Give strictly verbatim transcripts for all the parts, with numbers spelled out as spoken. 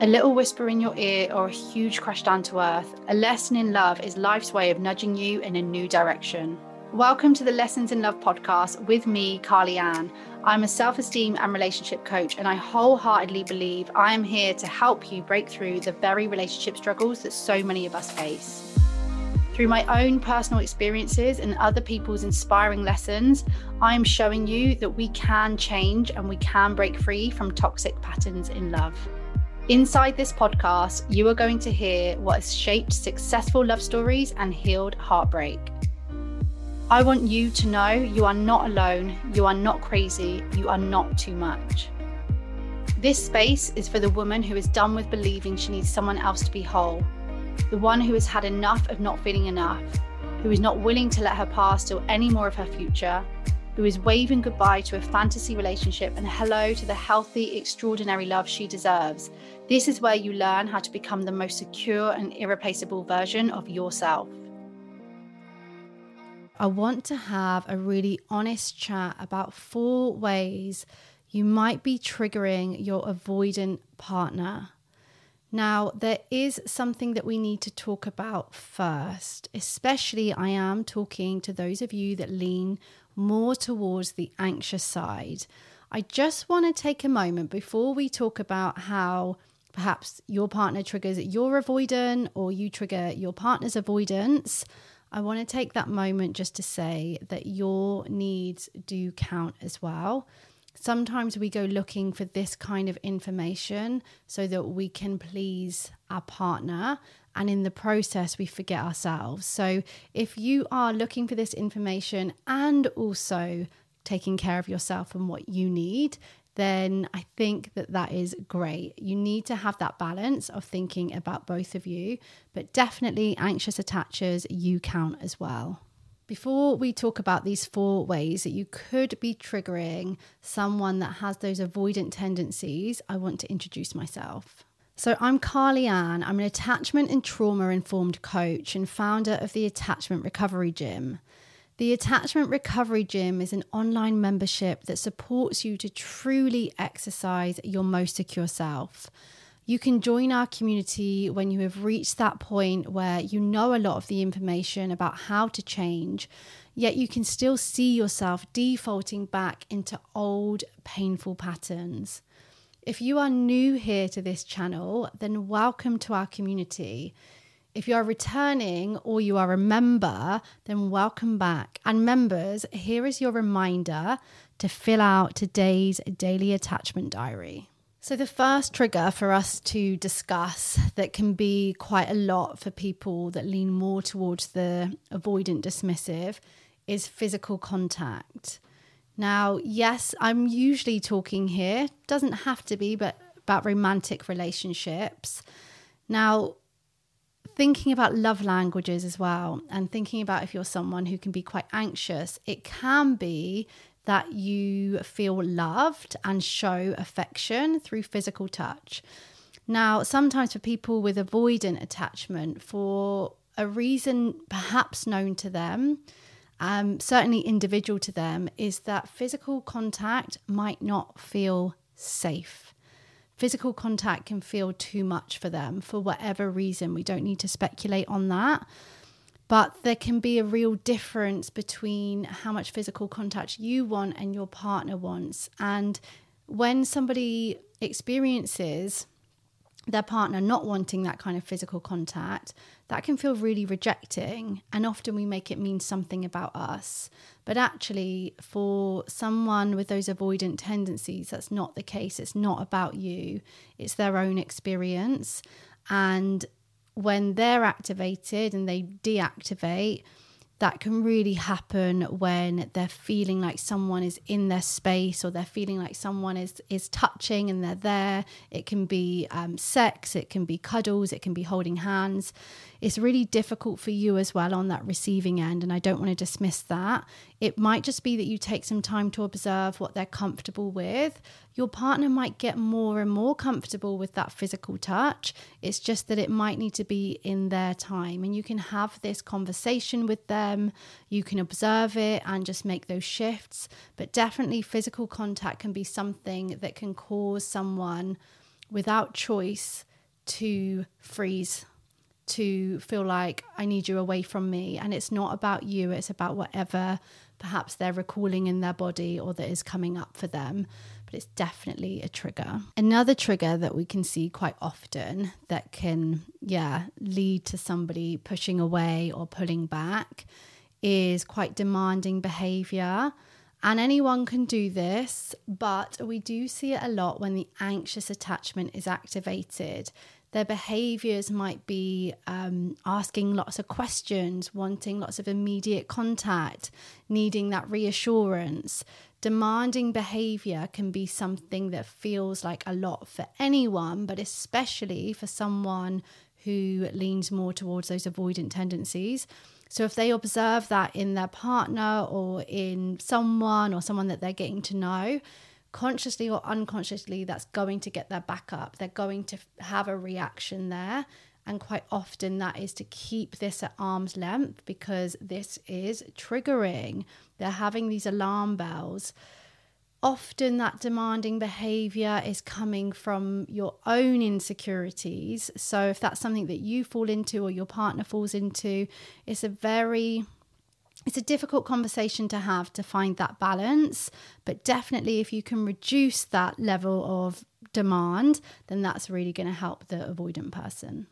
A little whisper in your ear or a huge crash down to earth, a lesson in love is life's way of nudging you in a new direction. Welcome to the Lessons in Love podcast with me, Carly Ann. I'm a self-esteem and relationship coach, and I wholeheartedly believe I am here to help you break through the very relationship struggles that so many of us face. Through my own personal experiences and other people's inspiring lessons, I'm showing you that we can change and we can break free from toxic patterns in love. Inside this podcast, you are going to hear what has shaped successful love stories and healed heartbreak. I want you to know you are not alone, you are not crazy, you are not too much. This space is for the woman who is done with believing she needs someone else to be whole, the one who has had enough of not feeling enough, who is not willing to let her past or any more of her future, who is waving goodbye to a fantasy relationship and hello to the healthy, extraordinary love she deserves. This is where you learn how to become the most secure and irreplaceable version of yourself. I want to have a really honest chat about four ways you might be triggering your avoidant partner. Now, there is something that we need to talk about first, especially I am talking to those of you that lean more towards the anxious side. I just want to take a moment before we talk about how perhaps your partner triggers your avoidant or you trigger your partner's avoidance. I want to take that moment just to say that your needs do count as well. Sometimes we go looking for this kind of information so that we can please our partner, and in the process, we forget ourselves. So if you are looking for this information and also taking care of yourself and what you need, then I think that that is great. You need to have that balance of thinking about both of you, but definitely anxious attachers, you count as well. Before we talk about these four ways that you could be triggering someone that has those avoidant tendencies, I want to introduce myself. So I'm Carly Ann. I'm an attachment and trauma-informed coach and founder of the Attachment Recovery Gym. The Attachment Recovery Gym is an online membership that supports you to truly exercise your most secure self. You can join our community when you have reached that point where you know a lot of the information about how to change, yet you can still see yourself defaulting back into old painful patterns. If you are new here to this channel, then welcome to our community. If you are returning or you are a member, then welcome back. And members, here is your reminder to fill out today's daily attachment diary. So the first trigger for us to discuss that can be quite a lot for people that lean more towards the avoidant dismissive is physical contact. Now, yes, I'm usually talking here, doesn't have to be, but about romantic relationships. Now, thinking about love languages as well, and thinking about if you're someone who can be quite anxious, it can be that you feel loved and show affection through physical touch. Now, sometimes for people with avoidant attachment, for a reason perhaps known to them, Um, certainly individual to them, is that physical contact might not feel safe. Physical contact can feel too much for them for whatever reason. We don't need to speculate on that. But there can be a real difference between how much physical contact you want and your partner wants. And when somebody experiences their partner not wanting that kind of physical contact, that can feel really rejecting. And often we make it mean something about us. But actually, for someone with those avoidant tendencies, that's not the case. It's not about you. It's their own experience. And when they're activated and they deactivate, that can really happen when they're feeling like someone is in their space, or they're feeling like someone is is touching and they're there. It can be um, sex, it can be cuddles, it can be holding hands. It's really difficult for you as well on that receiving end, and I don't want to dismiss that. It might just be that you take some time to observe what they're comfortable with. Your partner might get more and more comfortable with that physical touch. It's just that it might need to be in their time. And you can have this conversation with them. You can observe it and just make those shifts. But definitely physical contact can be something that can cause someone without choice to freeze, to feel like I need you away from me. And it's not about you, it's about whatever perhaps they're recalling in their body or that is coming up for them. But it's definitely a trigger. Another trigger that we can see quite often that can, yeah, lead to somebody pushing away or pulling back is quite demanding behavior. And anyone can do this, but we do see it a lot when the anxious attachment is activated. Their behaviours might be um, asking lots of questions, wanting lots of immediate contact, needing that reassurance. Demanding behaviour can be something that feels like a lot for anyone, but especially for someone who leans more towards those avoidant tendencies. So if they observe that in their partner or in someone or someone that they're getting to know, consciously or unconsciously, that's going to get their back up. They're going to have a reaction there. And quite often that is to keep this at arm's length because this is triggering. They're having these alarm bells. Often that demanding behavior is coming from your own insecurities. So if that's something that you fall into or your partner falls into, it's a very... It's a difficult conversation to have, to find that balance, but definitely if you can reduce that level of demand, then that's really going to help the avoidant person.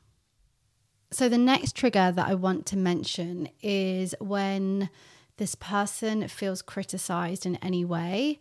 So the next trigger that I want to mention is when this person feels criticized in any way.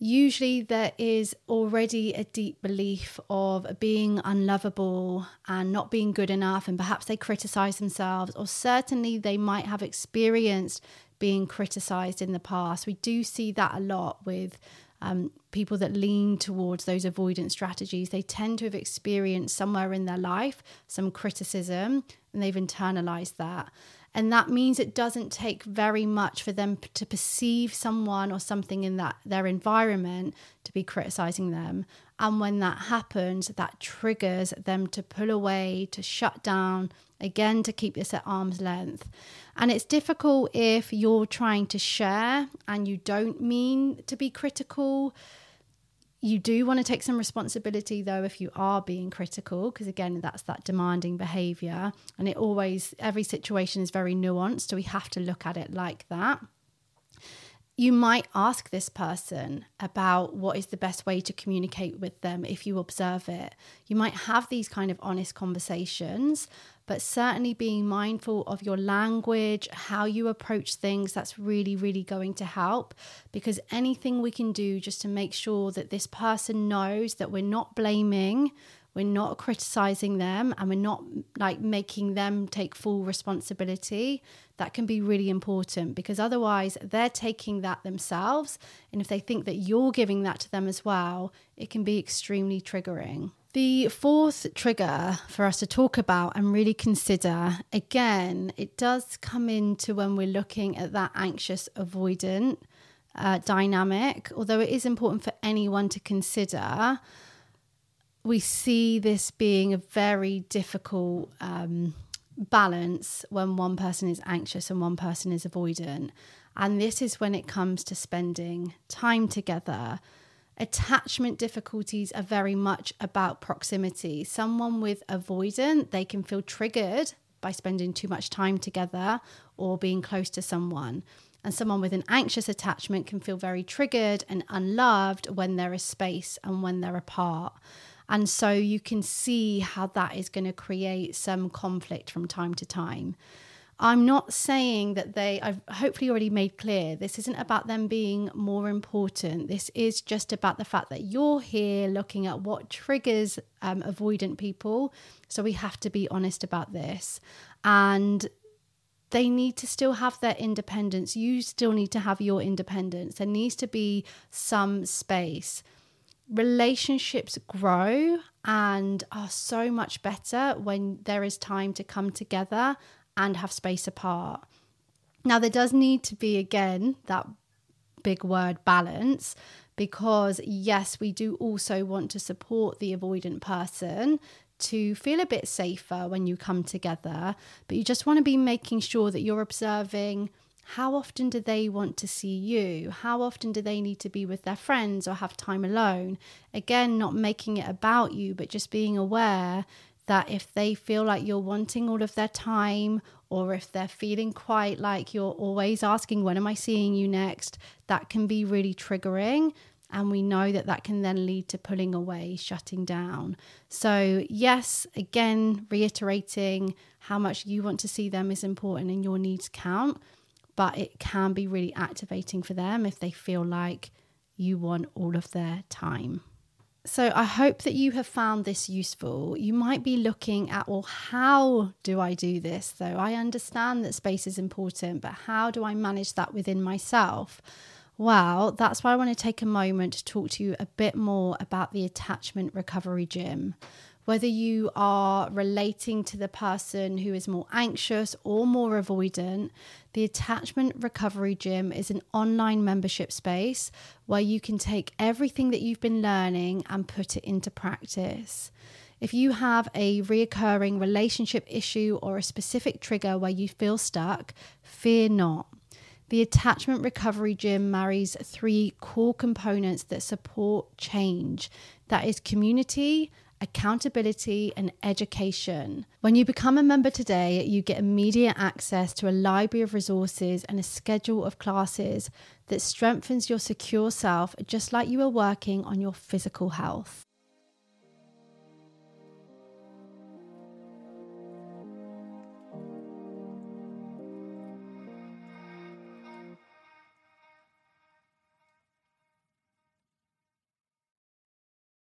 Usually there is already a deep belief of being unlovable and not being good enough, and perhaps they criticize themselves, or certainly they might have experienced being criticized in the past. We do see that a lot with um, people that lean towards those avoidance strategies. They tend to have experienced somewhere in their life some criticism, and they've internalized that. And that means it doesn't take very much for them p- to perceive someone or something in that their environment to be criticizing them. And when that happens, that triggers them to pull away, to shut down, again, to keep this at arm's length. And it's difficult if you're trying to share and you don't mean to be critical. You do want to take some responsibility, though, if you are being critical, because, again, that's that demanding behaviour. And it always, every situation is very nuanced, so we have to look at it like that. You might ask this person about what is the best way to communicate with them if you observe it. You might have these kind of honest conversations, but certainly being mindful of your language, how you approach things, that's really, really going to help, because anything we can do just to make sure that this person knows that we're not blaming, we're not criticizing them, and we're not like making them take full responsibility, that can be really important, because otherwise they're taking that themselves. And if they think that you're giving that to them as well, it can be extremely triggering. The fourth trigger for us to talk about and really consider, again, it does come into when we're looking at that anxious avoidant uh, dynamic, although it is important for anyone to consider. We see this being a very difficult um, balance when one person is anxious and one person is avoidant. And this is when it comes to spending time together. Attachment difficulties are very much about proximity. Someone with avoidant, they can feel triggered by spending too much time together or being close to someone. And someone with an anxious attachment can feel very triggered and unloved when there is space and when they're apart. And so you can see how that is going to create some conflict from time to time. I'm not saying that they, I've hopefully already made clear, this isn't about them being more important. This is just about the fact that you're here looking at what triggers um, avoidant people. So we have to be honest about this. And they need to still have their independence. You still need to have your independence. There needs to be some space. Relationships grow and are so much better when there is time to come together and have space apart. Now, there does need to be, again, that big word, balance, because yes, we do also want to support the avoidant person to feel a bit safer when you come together, but you just want to be making sure that you're observing How often do they want to see you? How often do they need to be with their friends or have time alone? Again, not making it about you, but just being aware that if they feel like you're wanting all of their time, or if they're feeling quite like you're always asking, when am I seeing you next? That can be really triggering. And we know that that can then lead to pulling away, shutting down. So yes, again, reiterating how much you want to see them is important and your needs count. But it can be really activating for them if they feel like you want all of their time. So I hope that you have found this useful. You might be looking at, well, how do I do this though? I understand that space is important, but how do I manage that within myself? Well, that's why I want to take a moment to talk to you a bit more about the Attachment Recovery Gym. Whether you are relating to the person who is more anxious or more avoidant, the Attachment Recovery Gym is an online membership space where you can take everything that you've been learning and put it into practice. If you have a reoccurring relationship issue or a specific trigger where you feel stuck, fear not. The Attachment Recovery Gym marries three core components that support change. That is community, accountability, and education. When you become a member today, you get immediate access to a library of resources and a schedule of classes that strengthens your secure self, just like you are working on your physical health.